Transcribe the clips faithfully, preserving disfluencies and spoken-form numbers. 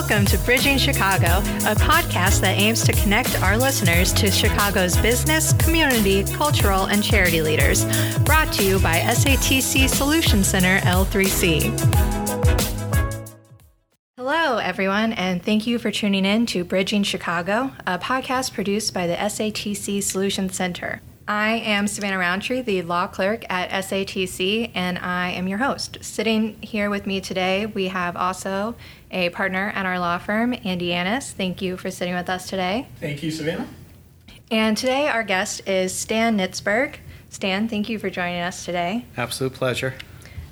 Welcome to Bridging Chicago, a podcast that aims to connect our listeners to Chicago's business, community, cultural, and charity leaders. Brought to you by S A T C Solution Center L three C. Hello, everyone, and thank you for tuning in to Bridging Chicago, a podcast produced by the S A T C Solution Center. I am Savannah Roundtree, the law clerk at S A T C, and I am your host. Sitting here with me today, we have also a partner at our law firm, Andy Annis. Thank you for sitting with us today. Thank you, Savannah. And today our guest is Stan Nitzberg. Stan, thank you for joining us today. Absolute pleasure.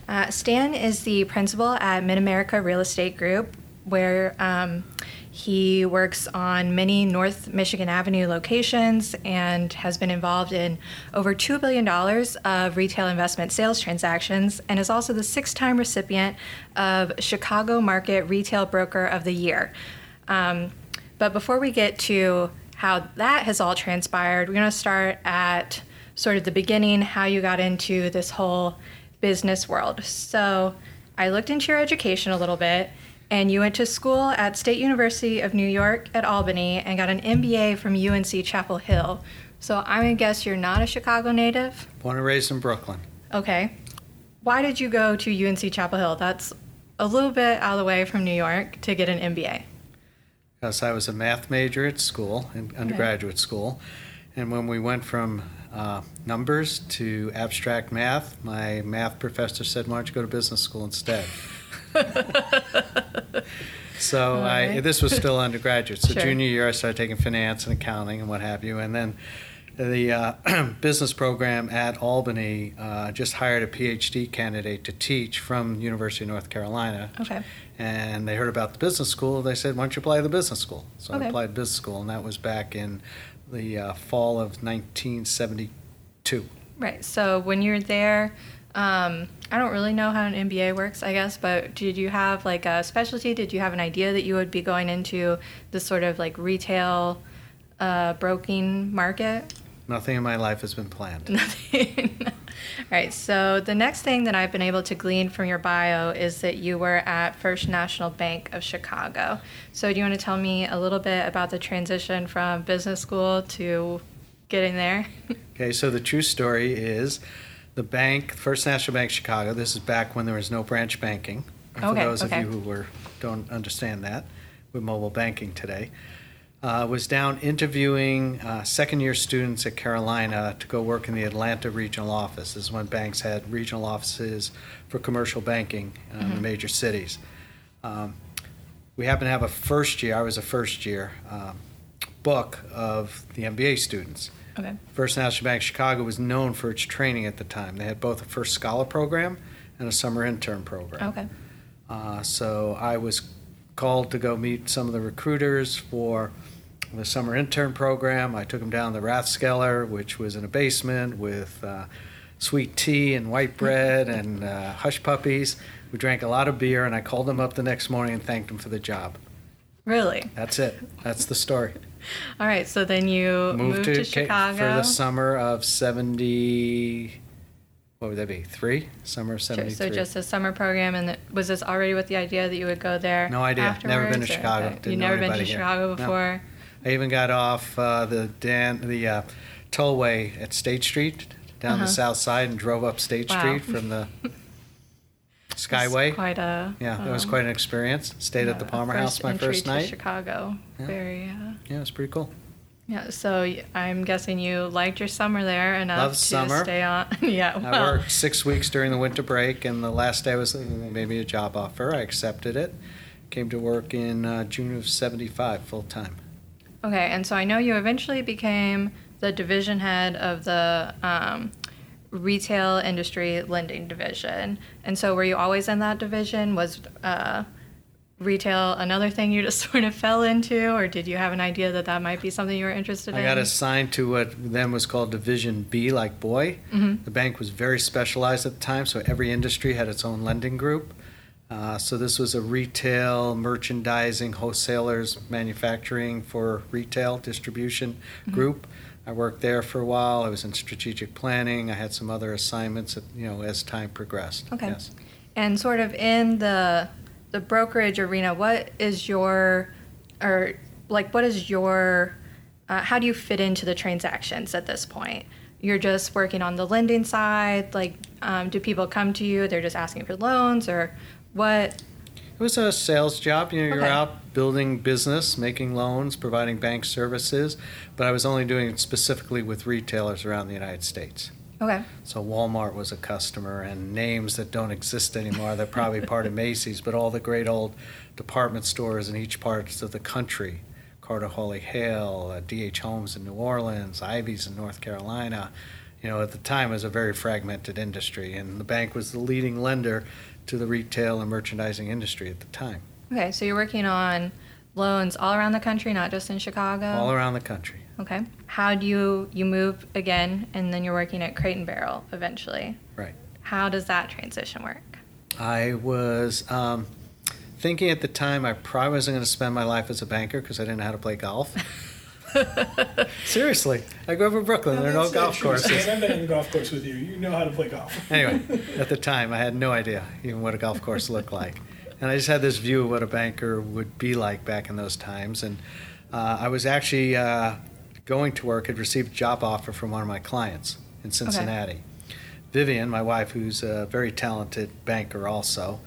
Uh, Stan is the principal at MidAmerica Real Estate Group, where um, he works on many North Michigan Avenue locations and has been involved in over two billion dollars of retail investment sales transactions, and is also the six-time recipient of Chicago Market Retail Broker of the Year. Um, but before we get to how that has all transpired, we're going to start at sort of the beginning, how you got into this whole business world. So I looked into your education a little bit, and you went to school at State University of New York at Albany and got an M B A from U N C Chapel Hill. So I'm going to guess you're not a Chicago native? Born and raised in Brooklyn. Okay. Why did you go to U N C Chapel Hill? That's a little bit out of the way from New York to get an M B A. Because I was a math major at school, in undergraduate okay. school. And when we went from uh, numbers to abstract math, my math professor said, why don't you go to business school instead? So right. I, this was still undergraduate. So sure. Junior year, I started taking finance and accounting and what have you. And then the uh, business program at Albany uh, just hired a P H D candidate to teach from University of North Carolina. Okay. And they heard about the business school. They said, why don't you apply to the business school? So okay. I applied to business school, and that was back in the uh, fall of nineteen seventy-two. Right. So when you're there... Um, I don't really know how an M B A works, I guess, but did you have like a specialty? Did you have an idea that you would be going into this sort of like retail uh, broking market? Nothing in my life has been planned. Nothing. All right. So the next thing that I've been able to glean from your bio is that you were at First National Bank of Chicago. So do you want to tell me a little bit about the transition from business school to getting there? Okay. So the true story is... The bank, First National Bank of Chicago, this is back when there was no branch banking. For okay, those okay. of you who were don't understand that, with mobile banking today, uh, was down interviewing uh, second-year students at Carolina to go work in the Atlanta regional office. This is when banks had regional offices for commercial banking um, mm-hmm. in major cities. Um, we happened to have a first year, I was a first year, um, book of the M B A students. Okay. First National Bank of Chicago was known for its training at the time. They had both a First Scholar program and a summer intern program. Okay. Uh, so I was called to go meet some of the recruiters for the summer intern program. I took them down the Rathskeller, which was in a basement with uh, sweet tea and white bread and uh, hush puppies. We drank a lot of beer, and I called them up the next morning and thanked them for the job. Really? That's it. That's the story. All right, so then you moved, moved to, to Chicago. For the summer of seventy, what would that be, three? Summer of seventy-three. Sure, so just a summer program, and the, was this already with the idea that you would go there? No idea. Afterwards? Never been to Chicago. Okay. You've never been to Chicago here. Before? No. I even got off uh, the Dan, the uh, tollway at State Street, down uh-huh. the south side, and drove up State wow. Street from the Skyway. Quite a, yeah, um, that was quite an experience. Stayed yeah, at the Palmer House my first night. To Chicago. Yeah. Very. Uh, Yeah, it's pretty cool. Yeah, so I'm guessing you liked your summer there enough Love to summer. Stay on. yeah, well. I worked six weeks during the winter break, and the last day was maybe a job offer. I accepted it. Came to work in uh, June of seventy-five full time. Okay, and so I know you eventually became the division head of the um, retail industry lending division. And so were you always in that division? Was uh, retail another thing you just sort of fell into, or did you have an idea that that might be something you were interested in? I got assigned to what then was called Division B, like boy. Mm-hmm. The bank was very specialized at the time, so every industry had its own lending group. Uh, so this was a retail, merchandising, wholesalers, manufacturing for retail distribution mm-hmm. group. I worked there for a while. I was in strategic planning. I had some other assignments, that, you know, as time progressed. Okay. Yes. And sort of in the... the brokerage arena, what is your, or like, what is your, uh, how do you fit into the transactions at this point? You're just working on the lending side. Like, um, do people come to you? They're just asking for loans, or what? It was a sales job. You know, you're okay. out building business, making loans, providing bank services, but I was only doing it specifically with retailers around the United States. Okay. So Walmart was a customer, and names that don't exist anymore, they're probably part of Macy's, but all the great old department stores in each part of the country, Carter Hawley Hale, D H Holmes in New Orleans, Ivy's in North Carolina. You know, at the time it was a very fragmented industry, and the bank was the leading lender to the retail and merchandising industry at the time. Okay, so you're working on loans all around the country, not just in Chicago? All around the country. Okay. How do you, you move again, and then you're working at Crate and Barrel eventually. Right. How does that transition work? I was um, thinking at the time I probably wasn't going to spend my life as a banker because I didn't know how to play golf. Seriously, I grew up in Brooklyn. No, there are no golf courses. I've been in a golf course with you. You know how to play golf. Anyway, at the time, I had no idea even what a golf course looked like. And I just had this view of what a banker would be like back in those times. And uh, I was actually uh, going to work, had received a job offer from one of my clients in Cincinnati. Okay. Vivian, my wife, who's a very talented banker also,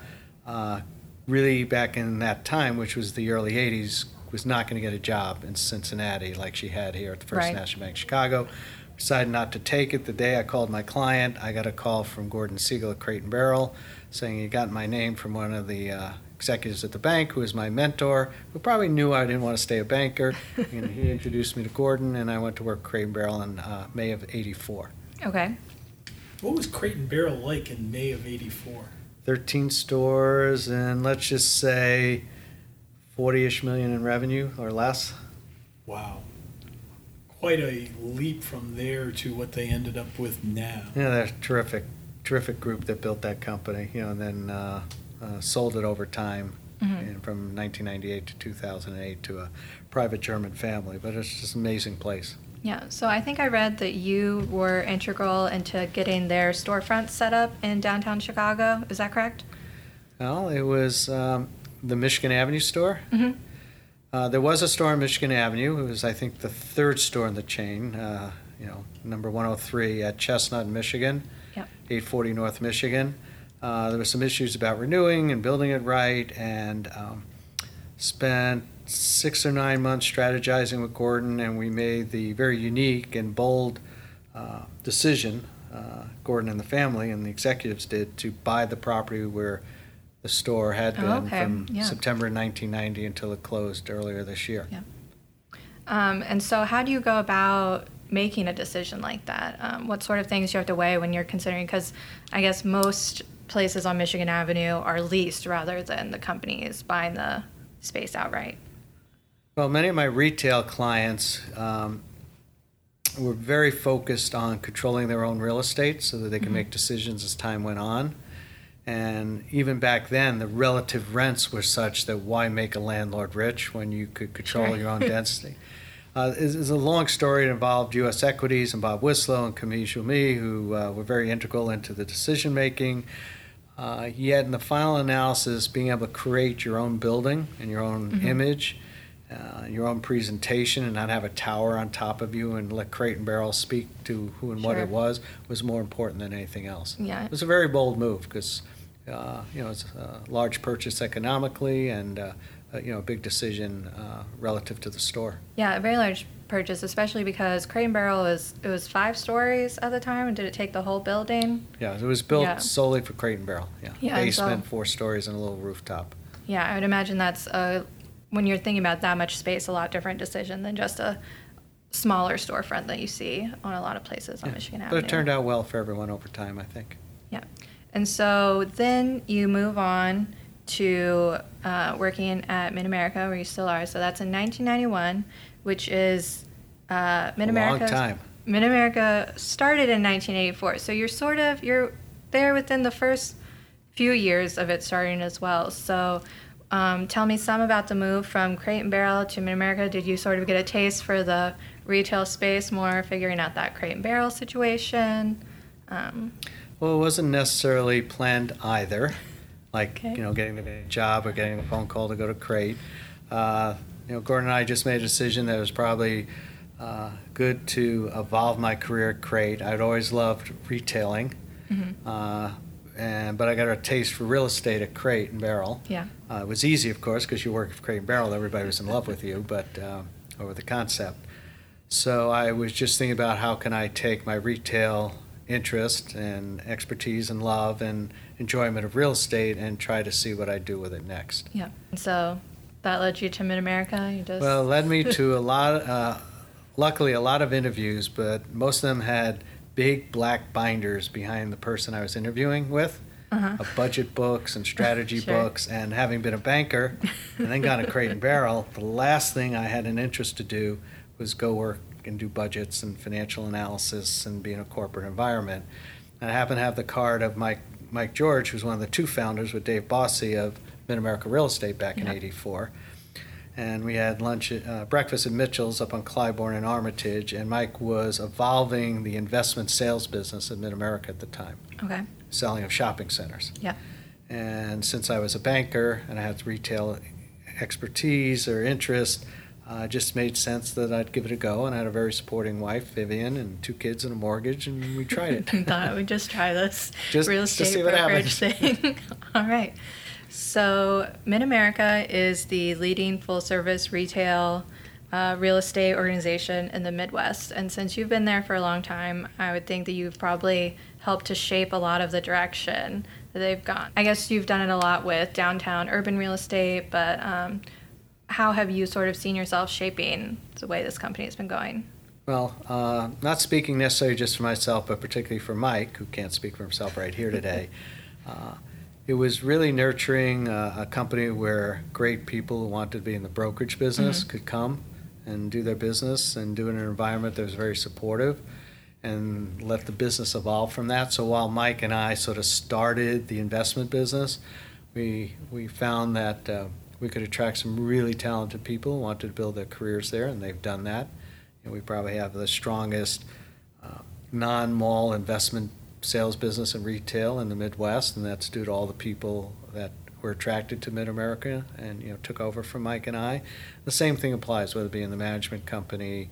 uh, really back in that time, which was the early eighties, was not going to get a job in Cincinnati like she had here at the First right. National Bank of Chicago. Decided not to take it. The day I called my client, I got a call from Gordon Siegel at Crate and Barrel saying he got my name from one of the uh, executives at the bank, who was my mentor, who probably knew I didn't want to stay a banker. And he introduced me to Gordon, and I went to work at Crate and Barrel in uh, May of eighty-four. Okay. What was Crate and Barrel like in May of eighty-four? thirteen stores, and let's just say forty-ish million in revenue or less. Wow. Quite a leap from there to what they ended up with now. Yeah, they're a terrific, terrific group that built that company, you know, and then uh, uh, sold it over time mm-hmm. and from nineteen ninety-eight to two thousand eight to a private German family. But it's just an amazing place. Yeah, so I think I read that you were integral into getting their storefront set up in downtown Chicago. Is that correct? Well, it was... Um, the Michigan Avenue store. Mm-hmm. Uh, there was a store on Michigan Avenue. It was, I think, the third store in the chain, uh, you know, number one oh three at Chestnut, Michigan, yep. eight forty North Michigan. Uh, there were some issues about renewing and building it right, and um, spent six or nine months strategizing with Gordon, and we made the very unique and bold uh, decision, uh, Gordon and the family and the executives did, to buy the property where the store had been oh, okay. from yeah. September nineteen ninety until it closed earlier this year. Yeah. Um, and so how do you go about making a decision like that? Um, what sort of things do you have to weigh when you're considering, because I guess most places on Michigan Avenue are leased rather than the companies buying the space outright. Well, many of my retail clients um, were very focused on controlling their own real estate so that they could mm-hmm. make decisions as time went on. And even back then, the relative rents were such that why make a landlord rich when you could control sure. your own density? Uh, it's, it's a long story. It involved U S Equities and Bob Wislow and Camille Joumi, who uh, were very integral into the decision-making. Uh, yet in the final analysis, being able to create your own building and your own mm-hmm. image, uh, your own presentation, and not have a tower on top of you and let Crate and Barrel speak to who and sure. what it was, was more important than anything else. Yeah. It was a very bold move because Uh, you know, it's a large purchase economically and, uh, you know, a big decision uh, relative to the store. Yeah, a very large purchase, especially because Crate and Barrel, was, it was five stories at the time. Did it take the whole building? Yeah, it was built yeah. solely for Crate and Barrel. Yeah, yeah basement, so, four stories, and a little rooftop. Yeah, I would imagine that's, a, when you're thinking about that much space, a lot different decision than just a smaller storefront that you see on a lot of places on yeah. Michigan Avenue. But it turned out well for everyone over time, I think. Yeah. And so then you move on to uh, working at MidAmerica, where you still are. So that's in nineteen ninety-one, which is uh, MidAmerica. Long time. MidAmerica started in nineteen eighty-four. So you're sort of you're there within the first few years of it starting as well. So um, tell me some about the move from Crate and Barrel to MidAmerica. Did you sort of get a taste for the retail space more, figuring out that Crate and Barrel situation? Um, Well, it wasn't necessarily planned either. like okay. you know, getting the job or getting a phone call to go to Crate. Uh, you know, Gordon and I just made a decision that it was probably uh, good to evolve my career at Crate. I'd always loved retailing, mm-hmm. uh, and but I got a taste for real estate at Crate and Barrel. Yeah, uh, it was easy, of course, because you work at Crate and Barrel, everybody was in love with you, but uh, over the concept. So I was just thinking about how can I take my retail interest and expertise and love and enjoyment of real estate and try to see what I do with it next. Yeah. And so that led you to MidAmerica? You just... Well, it led me to a lot, uh, luckily a lot of interviews, but most of them had big black binders behind the person I was interviewing with, uh-huh. of budget books and strategy sure. books. And having been a banker and then gone to Crate and Barrel, the last thing I had an interest to do was go work and do budgets and financial analysis and be in a corporate environment. And I happen to have the card of Mike Mike George, who's one of the two founders with Dave Bossy of MidAmerica Real Estate back in eighty-four. And we had lunch, uh, breakfast at Mitchell's up on Clybourne and Armitage, and Mike was evolving the investment sales business at MidAmerica at the time. Okay. Selling of shopping centers. Yeah. And since I was a banker and I had retail expertise or interest, Uh, it just made sense that I'd give it a go, and I had a very supporting wife, Vivian, and two kids and a mortgage, and we tried it. I thought we'd just try this just, real estate brokerage thing. All right. So MidAmerica is the leading full-service retail uh, real estate organization in the Midwest, and since you've been there for a long time, I would think that you've probably helped to shape a lot of the direction that they've gone. I guess you've done it a lot with downtown urban real estate, but... Um, How have you sort of seen yourself shaping the way this company has been going? Well, uh, not speaking necessarily just for myself, but particularly for Mike, who can't speak for himself right here today. uh, it was really nurturing a, a company where great people who wanted to be in the brokerage business mm-hmm. could come and do their business and do it in an environment that was very supportive and let the business evolve from that. So while Mike and I sort of started the investment business, we, we found that... Uh, We could attract some really talented people who wanted to build their careers there, and they've done that. And we probably have the strongest uh, non-mall investment sales business and retail in the Midwest, and that's due to all the people that were attracted to MidAmerica and you know took over from Mike and I. The same thing applies, whether it be in the management company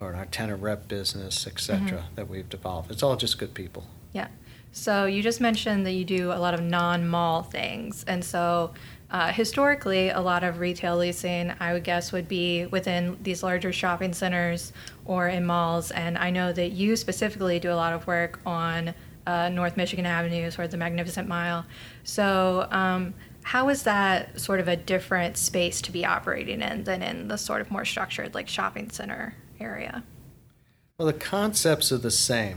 or in our tenant rep business, et cetera, mm-hmm. that we've developed. It's all just good people. Yeah. So you just mentioned that you do a lot of non-mall things, and so... Uh, historically, a lot of retail leasing, I would guess, would be within these larger shopping centers or in malls. And I know that you specifically do a lot of work on uh, North Michigan Avenue, sort of the Magnificent Mile. So um, how is that sort of a different space to be operating in than in the sort of more structured, like, shopping center area? Well, the concepts are the same.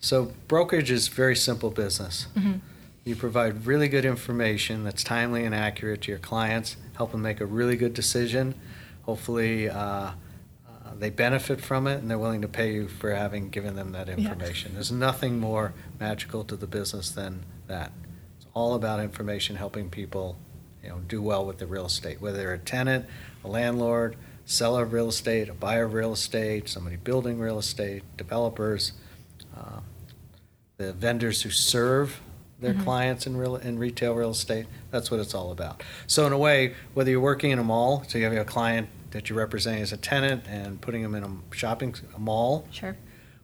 So brokerage is very simple business. Mm-hmm. You provide really good information that's timely and accurate to your clients, help them make a really good decision. Hopefully uh, uh, they benefit from it and they're willing to pay you for having given them that information. Yeah. There's nothing more magical to the business than that. It's all about information, helping people you know, do well with the real estate, whether they're a tenant, a landlord, seller of real estate, a buyer of real estate, somebody building real estate, developers, uh, the vendors who serve their mm-hmm. clients in real in retail real estate. That's what it's all about. So in a way, whether you're working in a mall, so you have a client that you're representing as a tenant and putting them in a shopping a mall, sure,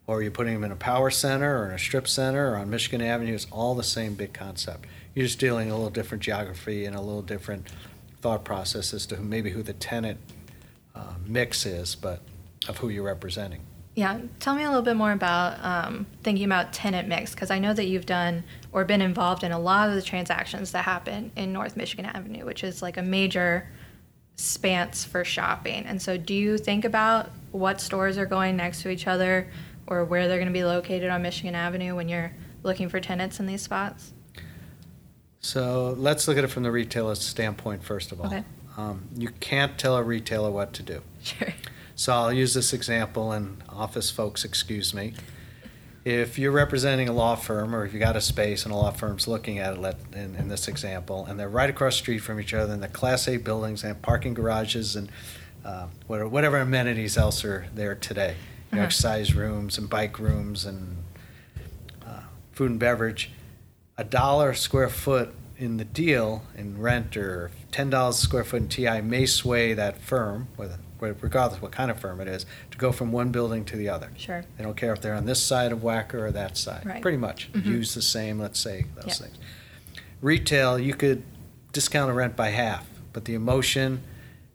or you're putting them in a power center or in a strip center or on Michigan Avenue, it's all the same big concept. You're just dealing in a little different geography and a little different thought process as to who, maybe who the tenant uh, mix is, but of who you're representing. Yeah, tell me a little bit more about um, thinking about tenant mix, because I know that you've done or been involved in a lot of the transactions that happen in North Michigan Avenue, which is like a major expanse for shopping. And so do you think about what stores are going next to each other or where they're going to be located on Michigan Avenue when you're looking for tenants in these spots? So let's look at it from the retailer's standpoint, first of all. Okay. Um, you can't tell a retailer what to do. Sure. So I'll use this example, and office folks, excuse me. If you're representing a law firm, or if you got a space and a law firm's looking at it let, in, in this example, and they're right across the street from each other, and they're Class A buildings and parking garages and uh, whatever, whatever amenities else are there today, you know, uh-huh. exercise rooms and bike rooms and uh, food and beverage, a dollar a square foot in the deal in rent or ten dollars a square foot in T I may sway that firm, regardless what kind of firm it is, to go from one building to the other. Sure. They don't care if they're on this side of W A C R or that side. Right. Pretty much. Mm-hmm. Use the same, let's say, those yep. things. Retail, you could discount a rent by half, but the emotion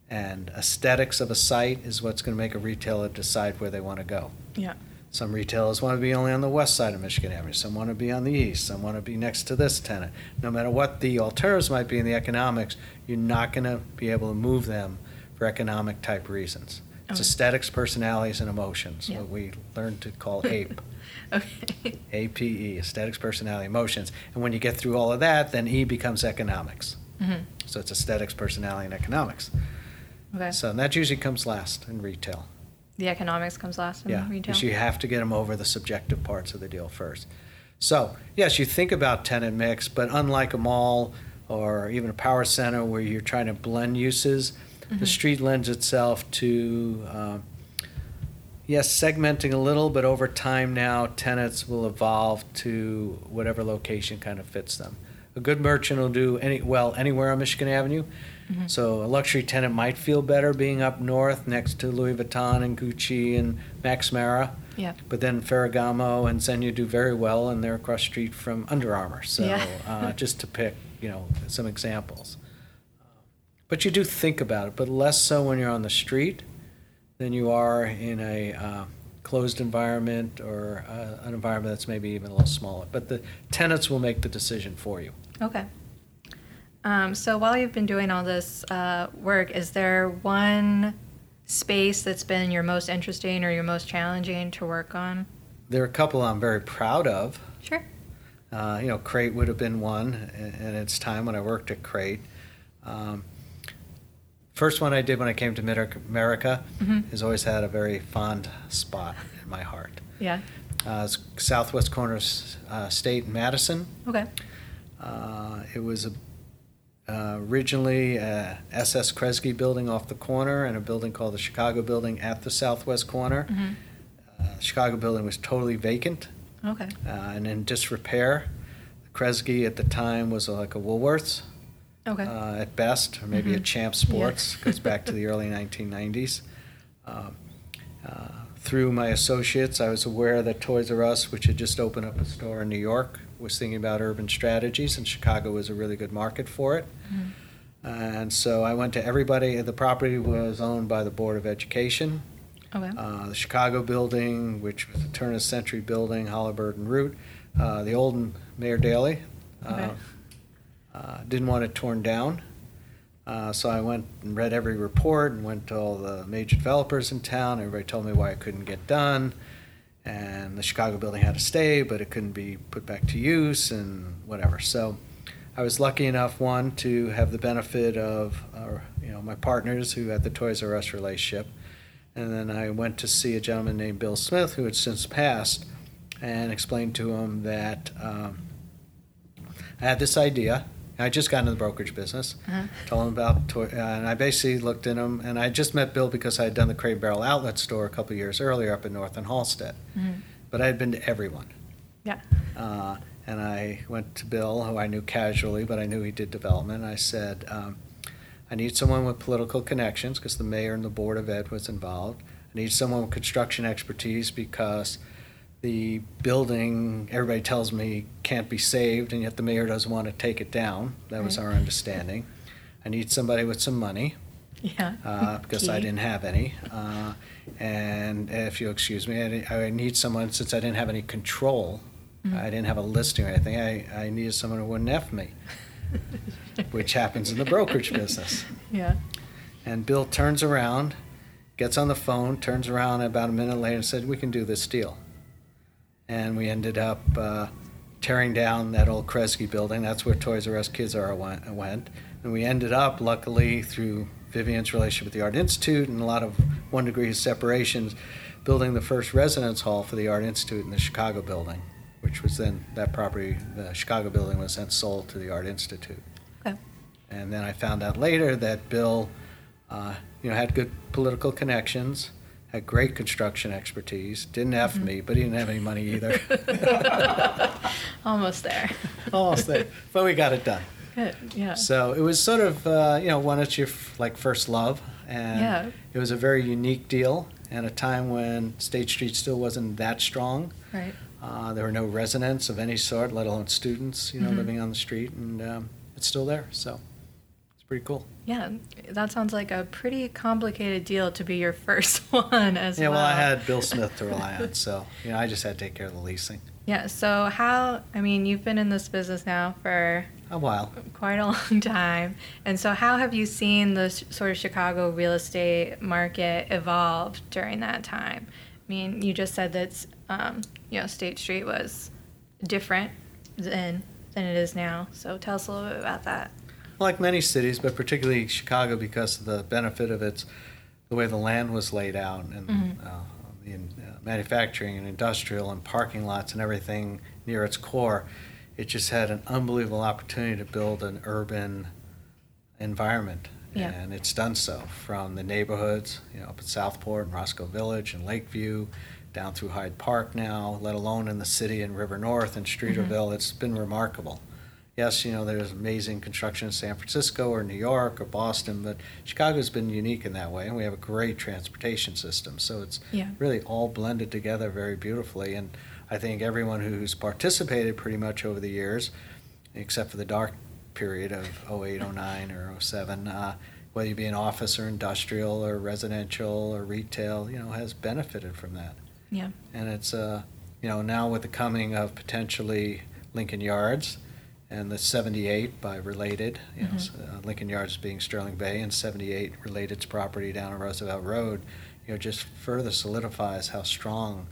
and aesthetics of a site is what's going to make a retailer decide where they want to go. Yeah. Some retailers want to be only on the west side of Michigan Avenue. Some want to be on the east. Some want to be next to this tenant. No matter what the alternatives might be in the economics, you're not going to be able to move them for economic type reasons. It's okay. Aesthetics, personalities, and emotions, yeah. what we learned to call A P E. Okay. A P E, aesthetics, personality, emotions. And when you get through all of that, then E becomes economics. Mm-hmm. So it's aesthetics, personality, and economics. Okay. So and that usually comes last in retail. The economics comes last in yeah, retail? Yeah, because you have to get them over the subjective parts of the deal first. So, yes, you think about tenant mix, but unlike a mall or even a power center where you're trying to blend uses, mm-hmm. the street lends itself to, uh, yes, segmenting a little, but over time now tenants will evolve to whatever location kind of fits them. A good merchant will do any well anywhere on Michigan Avenue. Mm-hmm. So a luxury tenant might feel better being up north next to Louis Vuitton and Gucci and Max Mara. Yeah. But then Ferragamo and Zegna do very well, and they're across the street from Under Armour. So yeah. uh, just to pick, you know, some examples. But you do think about it, but less so when you're on the street than you are in a uh, closed environment or uh, an environment that's maybe even a little smaller. But the tenants will make the decision for you. Okay. Um, so while you've been doing all this uh, work, is there one space that's been your most interesting or your most challenging to work on? There are a couple I'm very proud of. Sure. Uh, you know, Crate would have been one, and it's time when I worked at Crate. Um, first one I did when I came to MidAmerica mm-hmm. has always had a very fond spot in my heart. Yeah. Uh, it's southwest corner of uh, State and Madison. Okay. Uh, it was a Uh, originally uh, S S Kresge building off the corner and a building called the Chicago building at the southwest corner. Mm-hmm. Uh, Chicago building was totally vacant okay. uh, and in disrepair. Kresge at the time was like a Woolworths okay. uh, at best, or maybe mm-hmm. a Champ Sports. Yeah. Goes back to the early nineteen nineties. Um, uh, through my associates, I was aware that Toys R Us, which had just opened up a store in New York, was thinking about urban strategies, and Chicago was a really good market for it. Mm-hmm. And so I went to everybody. The property was owned by the Board of Education. Okay. Uh, the Chicago building, which was a turn-of-century building, Holabird and Root. Uh, the old Mayor Daley uh, okay. uh, didn't want it torn down. Uh, so I went and read every report and went to all the major developers in town. Everybody told me why it couldn't get done. And the Chicago building had to stay, but it couldn't be put back to use and whatever. So I was lucky enough, one, to have the benefit of uh, you know my partners who had the Toys R Us relationship. And then I went to see a gentleman named Bill Smith, who had since passed, and explained to him that um, I had this idea. I just got into the brokerage business. Uh-huh. Told him about toy, uh, and I basically looked at him, and I just met Bill because I had done the Crate and Barrel outlet store a couple of years earlier up in North and Halstead. Mm-hmm. But I had been to everyone. Yeah. Uh, and I went to Bill, who I knew casually, but I knew he did development. And I said, um, I need someone with political connections because the mayor and the board of ed was involved. I need someone with construction expertise because the building, everybody tells me, can't be saved, and yet the mayor doesn't want to take it down. That right. was our understanding. I need somebody with some money, yeah, uh, because Gee. I didn't have any. Uh, and if you'll excuse me, I, I need someone, since I didn't have any control, mm-hmm. I didn't have a listing or anything, I, I needed someone who wouldn't F me, which happens in the brokerage business. Yeah. And Bill turns around, gets on the phone, turns around about a minute later and said, we can do this deal. And we ended up uh, tearing down that old Kresge building. That's where Toys R Us Kids R went, went. And we ended up, luckily, through Vivian's relationship with the Art Institute and a lot of one degree of separations, building the first residence hall for the Art Institute in the Chicago building, which was then, that property, the Chicago building was then sold to the Art Institute. Okay. And then I found out later that Bill uh, you know, had good political connections, had great construction expertise, didn't F mm-hmm. me, but he didn't have any money either. Almost there. Almost there, but we got it done. Good. Yeah. So it was sort of, uh, you know, one of your like first love, and yeah. it was a very unique deal at a time when State Street still wasn't that strong. Right. Uh, there were no residents of any sort, let alone students, you know, mm-hmm. living on the street, and um, it's still there. So it's pretty cool. Yeah, that sounds like a pretty complicated deal to be your first one as well. Yeah, well, well I had Bill Smith to rely on, so you know, I just had to take care of the leasing. Yeah, so how, I mean, you've been in this business now for a while, quite a long time, and so how have you seen the sort of Chicago real estate market evolve during that time? I mean, you just said that, um, you know, State Street was different then than it is now, so tell us a little bit about that. Like many cities, but particularly Chicago, because of the benefit of its, the way the land was laid out, and mm-hmm. uh, in uh, manufacturing and industrial and parking lots and everything near its core, it just had an unbelievable opportunity to build an urban environment, yeah. and it's done so from the neighborhoods, you know, up at Southport and Roscoe Village and Lakeview, down through Hyde Park now, let alone in the city and River North and Streeterville. Mm-hmm. It's been remarkable. Yes, you know, there's amazing construction in San Francisco or New York or Boston, but Chicago's been unique in that way, and we have a great transportation system. So it's yeah. really all blended together very beautifully, and I think everyone who's participated pretty much over the years, except for the dark period of oh eight, oh nine, or oh seven, uh, whether you be in office or industrial or residential or retail, you know, has benefited from that. Yeah. And it's, uh, you know, now with the coming of potentially Lincoln Yards, and the seventy-eight by Related, you mm-hmm. know, uh, Lincoln Yards being Sterling Bay, and seventy-eight Related's property down on Roosevelt Road, you know, just further solidifies how strong,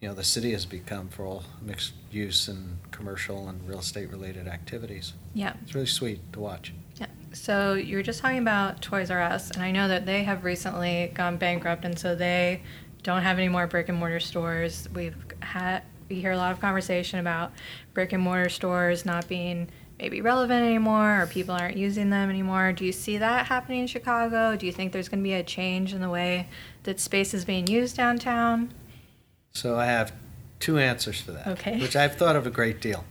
you know, the city has become for all mixed use and commercial and real estate related activities. Yeah. It's really sweet to watch. Yeah. So you were just talking about Toys R Us, and I know that they have recently gone bankrupt, and so they don't have any more brick and mortar stores. We've had We hear a lot of conversation about brick and mortar stores not being maybe relevant anymore, or people aren't using them anymore. Do you see that happening in Chicago? Do you think there's going to be a change in the way that space is being used downtown? So I have two answers for that, okay. which I've thought of a great deal.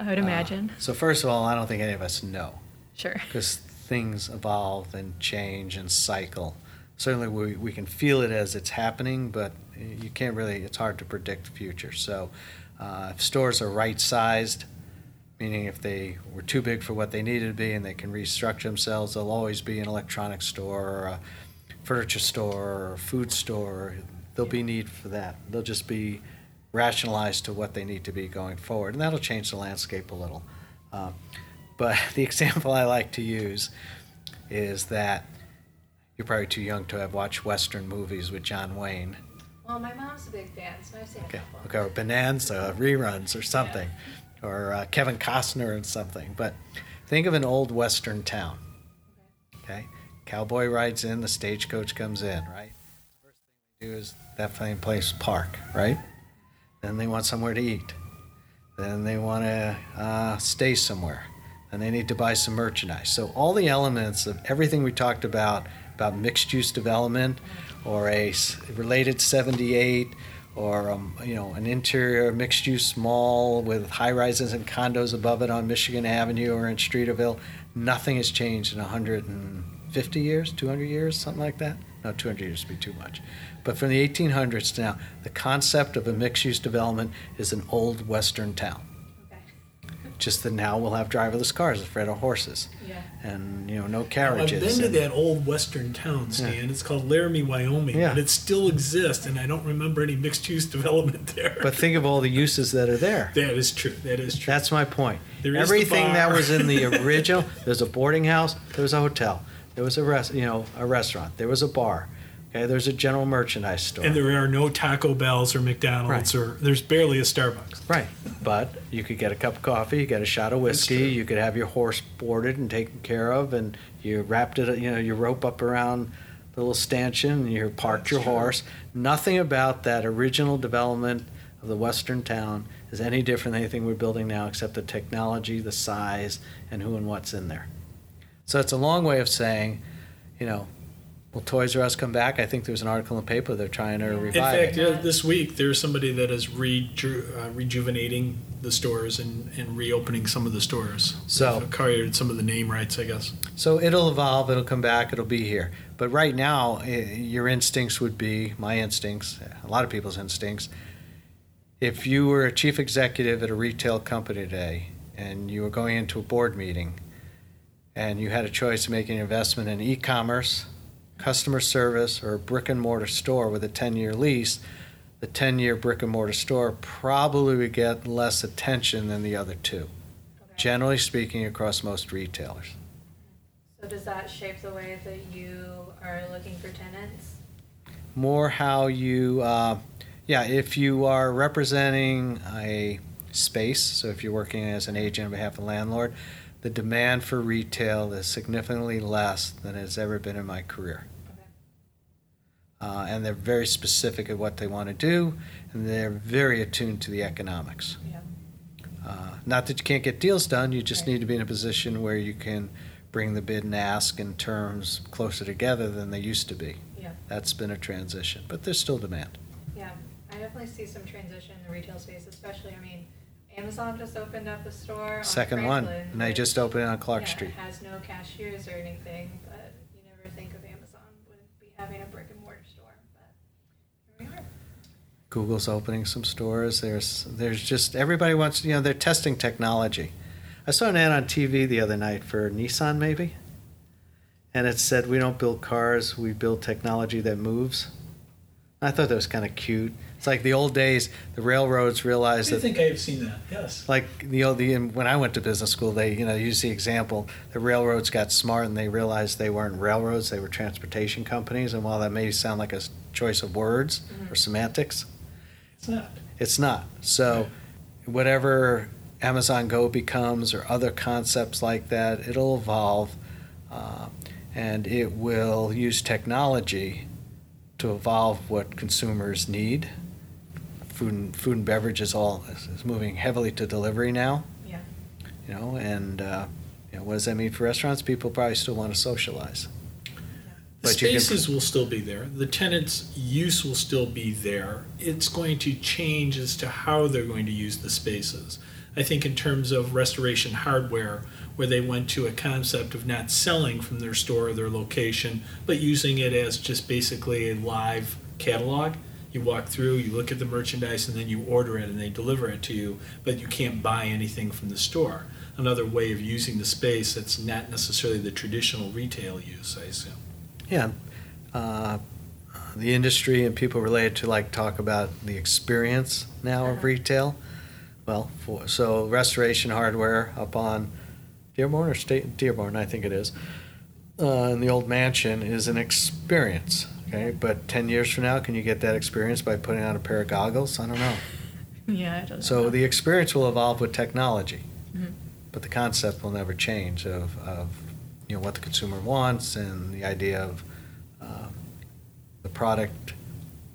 I would imagine. Uh, so first of all, I don't think any of us know. Sure. Because things evolve and change and cycle. Certainly we, we can feel it as it's happening, but you can't really, it's hard to predict the future. So uh, if stores are right-sized, meaning if they were too big for what they needed to be and they can restructure themselves, they'll always be an electronics store or a furniture store or a food store. There'll be need for that. They'll just be rationalized to what they need to be going forward, and that'll change the landscape a little. Um, but the example I like to use is that you're probably too young to have watched Western movies with John Wayne. Well, my mom's a big fan, so I've seen okay. a couple. Okay, or Bonanza, reruns or something, yeah. or uh, Kevin Costner and something. But think of an old Western town, okay. okay? Cowboy rides in, the stagecoach comes in, right? First thing they do is that fine place park, right? Then they want somewhere to eat. Then they want to uh, stay somewhere. Then they need to buy some merchandise. So all the elements of everything we talked about about mixed-use development, or a Related seventy-eight, or um, you know, an interior mixed-use mall with high-rises and condos above it on Michigan Avenue or in Streeterville. Nothing has changed in one hundred fifty years, two hundred years, something like that. No, two hundred years would be too much. But from the eighteen hundreds to now, the concept of a mixed-use development is an old Western town. Just that now we'll have driverless cars instead of horses, yeah. and you know no carriages. Well, I've been to that old Western town, Stan. Yeah. It's called Laramie, Wyoming, yeah. and it still exists. And I don't remember any mixed-use development there. But think of all the uses that are there. That is true. That is true. That's my point. There is everything the that was in the original. There's a boarding house. There was a hotel. There was a rest. You know, a restaurant. There was a bar. Okay. There's a general merchandise store. And there are no Taco Bells or McDonald's, right. or there's barely a Starbucks. Right. But you could get a cup of coffee, you get a shot of whiskey, you could have your horse boarded and taken care of, and you wrapped it, you know, your rope up around the little stanchion, and you parked That's your true. horse. Nothing about that original development of the Western town is any different than anything we're building now, except the technology, the size, and who and what's in there. So it's a long way of saying, you know, Will Toys R Us come back? I think there was an article in the paper they're trying to revive. In fact, yeah, this week there's somebody that is reju- uh, rejuvenating the stores and, and reopening some of the stores. So acquired some of the name rights, I guess. So it'll evolve. It'll come back. It'll be here. But right now, it, your instincts would be my instincts. A lot of people's instincts. If you were a chief executive at a retail company today, and you were going into a board meeting, and you had a choice of making an investment in e-commerce, customer service, or a brick-and-mortar store with a ten-year lease, the ten-year brick-and-mortar store probably would get less attention than the other two, okay, generally speaking, across most retailers. So does that shape the way that you are looking for tenants? More how you, uh, yeah, if you are representing a space, so if you're working as an agent on behalf of a landlord, the demand for retail is significantly less than it's ever been in my career. Okay. Uh, and they're very specific at what they want to do, and they're very attuned to the economics. Yeah. Uh, not that you can't get deals done, you just right. need to be in a position where you can bring the bid and ask in terms closer together than they used to be. Yeah. That's been a transition, but there's still demand. Yeah, I definitely see some transition in the retail space, especially, I mean, Amazon just opened up a store on Second Franklin, one, and they just opened it on Clark yeah, Street. It has no cashiers or anything, but you never think of Amazon wouldn't be having a brick-and-mortar store, but here we are. Google's opening some stores. There's there's just, everybody wants, you know, they're testing technology. I saw an ad on T V the other night for Nissan, maybe, and it said, "We don't build cars, we build technology that moves." I thought that was kind of cute. It's like the old days, the railroads realized that... I think I've seen that, yes. Like, you know, the, when I went to business school, they, you know, used the example, the railroads got smart and they realized they weren't railroads, they were transportation companies, and while that may sound like a choice of words mm-hmm. or semantics... It's not. It's not. So yeah. whatever Amazon Go becomes or other concepts like that, it'll evolve, uh, and it will use technology to evolve what consumers need. Food and, food and beverage is all is moving heavily to delivery now. Yeah. You know, and uh, you know, what does that mean for restaurants? People probably still want to socialize. Yeah. The but spaces can... will still be there. The tenants' use will still be there. It's going to change as to how they're going to use the spaces. I think in terms of Restoration Hardware, where they went to a concept of not selling from their store or their location, but using it as just basically a live catalog. You walk through, you look at the merchandise, and then you order it and they deliver it to you, but you can't buy anything from the store. Another way of using the space that's not necessarily the traditional retail use, I assume. Yeah. Uh, the industry and people related to like talk about the experience now of retail. Well, for, so Restoration Hardware up on Dearborn or State Dearborn, I think it is, uh, in the old mansion is an experience, okay? But ten years from now, can you get that experience by putting on a pair of goggles? I don't know. Yeah, I don't know. So the experience will evolve with technology, mm-hmm. but the concept will never change of, of you know, what the consumer wants and the idea of um, the product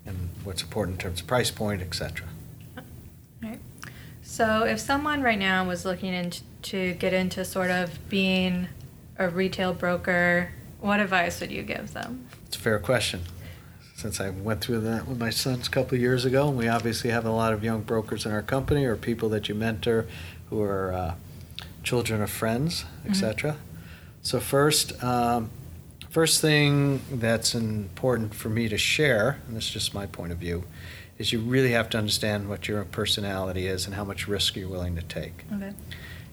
and what's important in terms of price point, et cetera. So if someone right now was looking into to get into sort of being a retail broker, what advice would you give them? It's a fair question. Since I went through that with my sons a couple of years ago, and we obviously have a lot of young brokers in our company or people that you mentor who are uh, children of friends, et cetera. Mm-hmm. So first, um, first thing that's important for me to share, and this is just my point of view, is you really have to understand what your personality is and how much risk you're willing to take. Okay.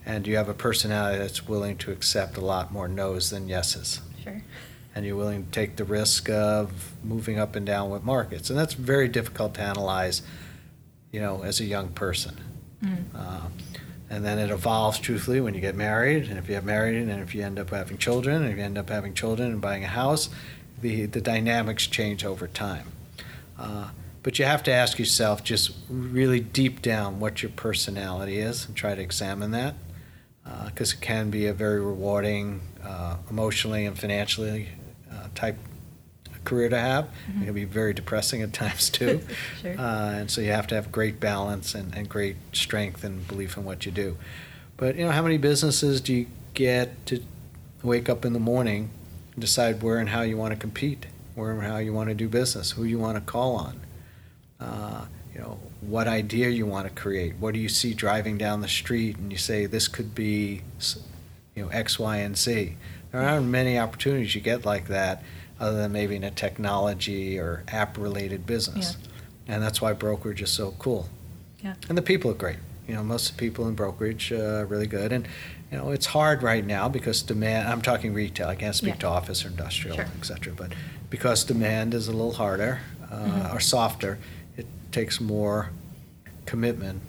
And you have a personality that's willing to accept a lot more no's than yeses. Sure. And you're willing to take the risk of moving up and down with markets. And that's very difficult to analyze, you know, as a young person. Mm. Uh, and then it evolves, truthfully, when you get married, and if you get married, and if you end up having children, and if you end up having children and buying a house, the, the dynamics change over time. Uh, But you have to ask yourself just really deep down what your personality is and try to examine that, because uh, it can be a very rewarding, uh, emotionally and financially uh, type career to have. Mm-hmm. It can be very depressing at times too. Sure. uh, and so you have to have great balance and, and great strength and belief in what you do. But you know, how many businesses do you get to wake up in the morning and decide where and how you want to compete? where and how you want to do business, who you want to call on, uh, you know, what idea you want to create, what do you see driving down the street, and you say this could be, you know, X, Y, and Z. There aren't many opportunities you get like that, other than maybe in a technology or app-related business, yeah. And that's why brokerage is so cool. Yeah, and the people are great. You know, most of the people in brokerage uh, are really good, and you know, it's hard right now because demand. I'm talking retail. I can't speak yeah. to office or industrial, sure. et cetera. But because demand is a little harder uh, mm-hmm. or softer, it takes more commitment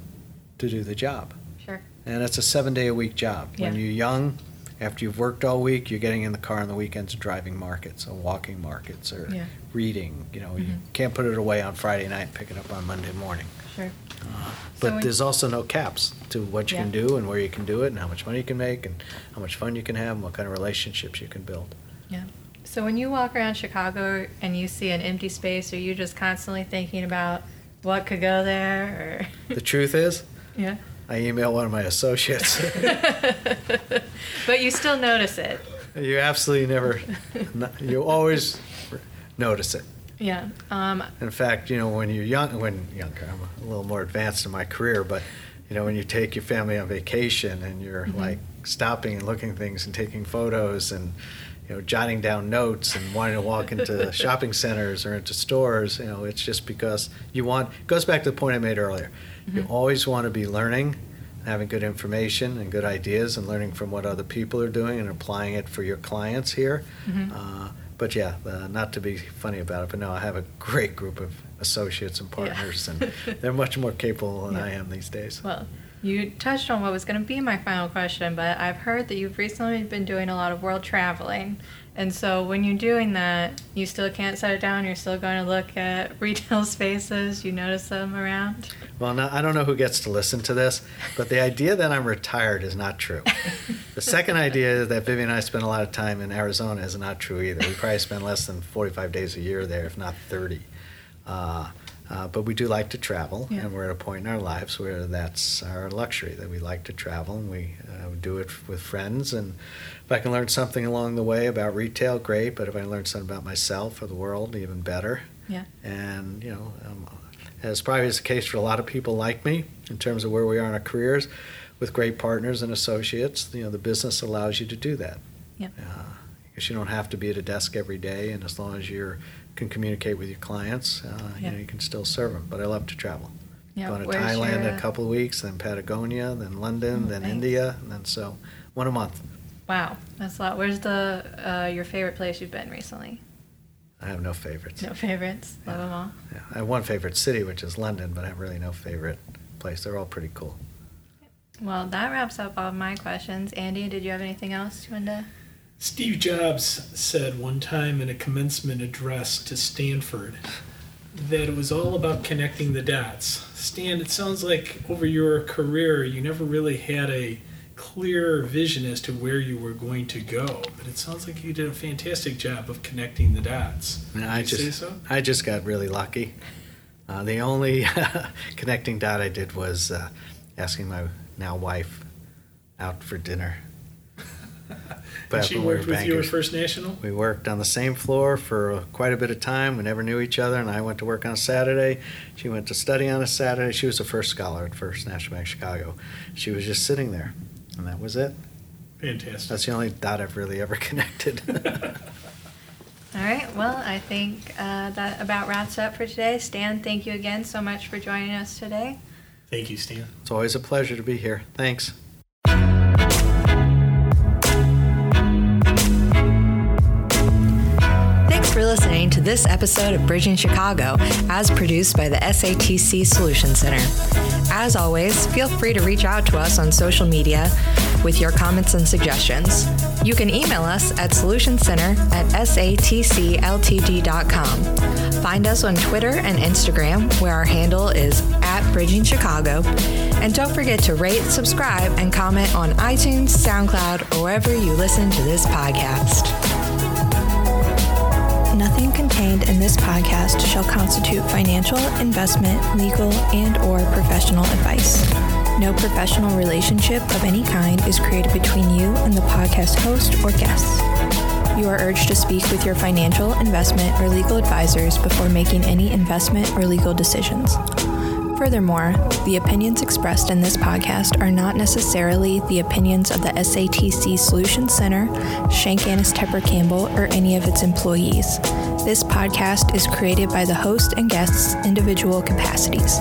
to do the job. Sure. And it's a seven-day-a-week job. Yeah. When you're young. After you've worked all week, you're getting in the car on the weekends driving markets or walking markets or yeah. reading. You know, mm-hmm. you can't put it away on Friday night and pick it up on Monday morning. Sure. Uh, but so there's also no caps to what you yeah. can do and where you can do it and how much money you can make and how much fun you can have and what kind of relationships you can build. Yeah. So when you walk around Chicago and you see an empty space, are you just constantly thinking about what could go there? Or the truth is? Yeah. I email one of my associates. But you still notice it. You absolutely never, you always notice it. Yeah. Um, in fact, you know, when you're young, when younger, I'm a little more advanced in my career, but, you know, when you take your family on vacation and you're mm-hmm. like stopping and looking at things and taking photos and, you know, jotting down notes and wanting to walk into shopping centers or into stores, you know, it's just because you want, it goes back to the point I made earlier. You always want to be learning, having good information and good ideas and learning from what other people are doing and applying it for your clients here. Mm-hmm. Uh, but yeah, uh, not to be funny about it, but no, I have a great group of associates and partners yeah. and they're much more capable than yeah. I am these days. Well, you touched on what was going to be my final question, but I've heard that you've recently been doing a lot of world traveling. And so when you're doing that, you still can't set it down. You're still going to look at retail spaces. You notice them around. Well, now, I don't know who gets to listen to this, but the idea that I'm retired is not true. The second idea that Vivian and I spend a lot of time in Arizona is not true either. We probably spend less than forty-five days a year there, if not thirty. Uh, uh, but we do like to travel, yeah. and we're at a point in our lives where that's our luxury, that we like to travel, and we uh, do it with friends. And if I can learn something along the way about retail, great. But if I learn something about myself or the world, even better. Yeah. And, you know, um, as probably is the case for a lot of people like me in terms of where we are in our careers, with great partners and associates, you know, the business allows you to do that. Yeah. Uh, because you don't have to be at a desk every day, and as long as you can communicate with your clients, uh, yeah. you know, you can still serve them. But I love to travel. Yeah. Going to Where's Thailand your, uh... a couple of weeks, then Patagonia, then London, oh, then nice. India, and then so one a month. Wow, that's a lot. Where's the uh, your favorite place you've been recently? I have no favorites. No favorites? Love yeah. them all? Yeah. I have one favorite city, which is London, but I have really no favorite place. They're all pretty cool. Well, that wraps up all my questions. Andy, did you have anything else you wanted to? Steve Jobs said one time in a commencement address to Stanford that it was all about connecting the dots. Stan, it sounds like over your career, you never really had a clear vision as to where you were going to go, but it sounds like you did a fantastic job of connecting the dots. Did I you just, say so? I just got really lucky. Uh, the only connecting dot I did was uh, asking my now wife out for dinner. But she worked we with bankers. You at First National? We worked on the same floor for quite a bit of time. We never knew each other, and I went to work on a Saturday. She went to study on a Saturday. She was the first scholar at First National Bank of Chicago. She was just sitting there. And that was it. Fantastic. That's the only dot I've really ever connected. All right. Well, I think uh, that about wraps up for today. Stan, thank you again so much for joining us today. Thank you, Stan. It's always a pleasure to be here. Thanks. Thanks for listening to this episode of Bridging Chicago, as produced by the S A T C Solution Center. As always, feel free to reach out to us on social media with your comments and suggestions. You can email us at solutioncenter at s a t c l t d dot com. Find us on Twitter and Instagram, where our handle is at Bridging Chicago. And don't forget to rate, subscribe, and comment on iTunes, SoundCloud, or wherever you listen to this podcast. Nothing contained in this podcast shall constitute financial, investment, legal, and or professional advice. No professional relationship of any kind is created between you and the podcast host or guests. You are urged to speak with your financial, investment, or legal advisors before making any investment or legal decisions. Furthermore, the opinions expressed in this podcast are not necessarily the opinions of the S A T C Solution Center, Shank Annis Tepper Campbell, or any of its employees. This podcast is created by the host and guests' individual capacities.